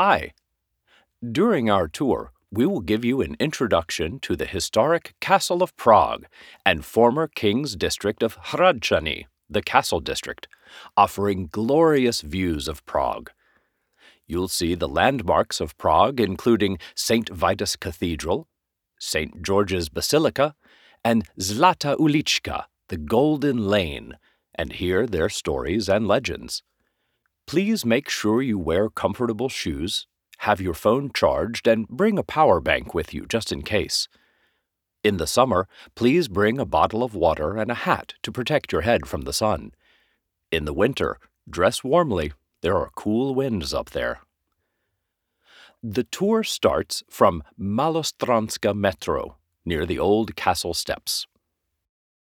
Hi! During our tour, we will give you an introduction to the historic Castle of Prague and former King's District of Hradčany, the Castle District, offering glorious views of Prague. You'll see the landmarks of Prague, including St. Vitus Cathedral, St. George's Basilica, and Zlatá ulička, the Golden Lane, and hear their stories and legends. Please make sure you wear comfortable shoes, have your phone charged, and bring a power bank with you just in case. In the summer, please bring a bottle of water and a hat to protect your head from the sun. In the winter, dress warmly. There are cool winds up there. The tour starts from Malostranska Metro, near the old castle steps.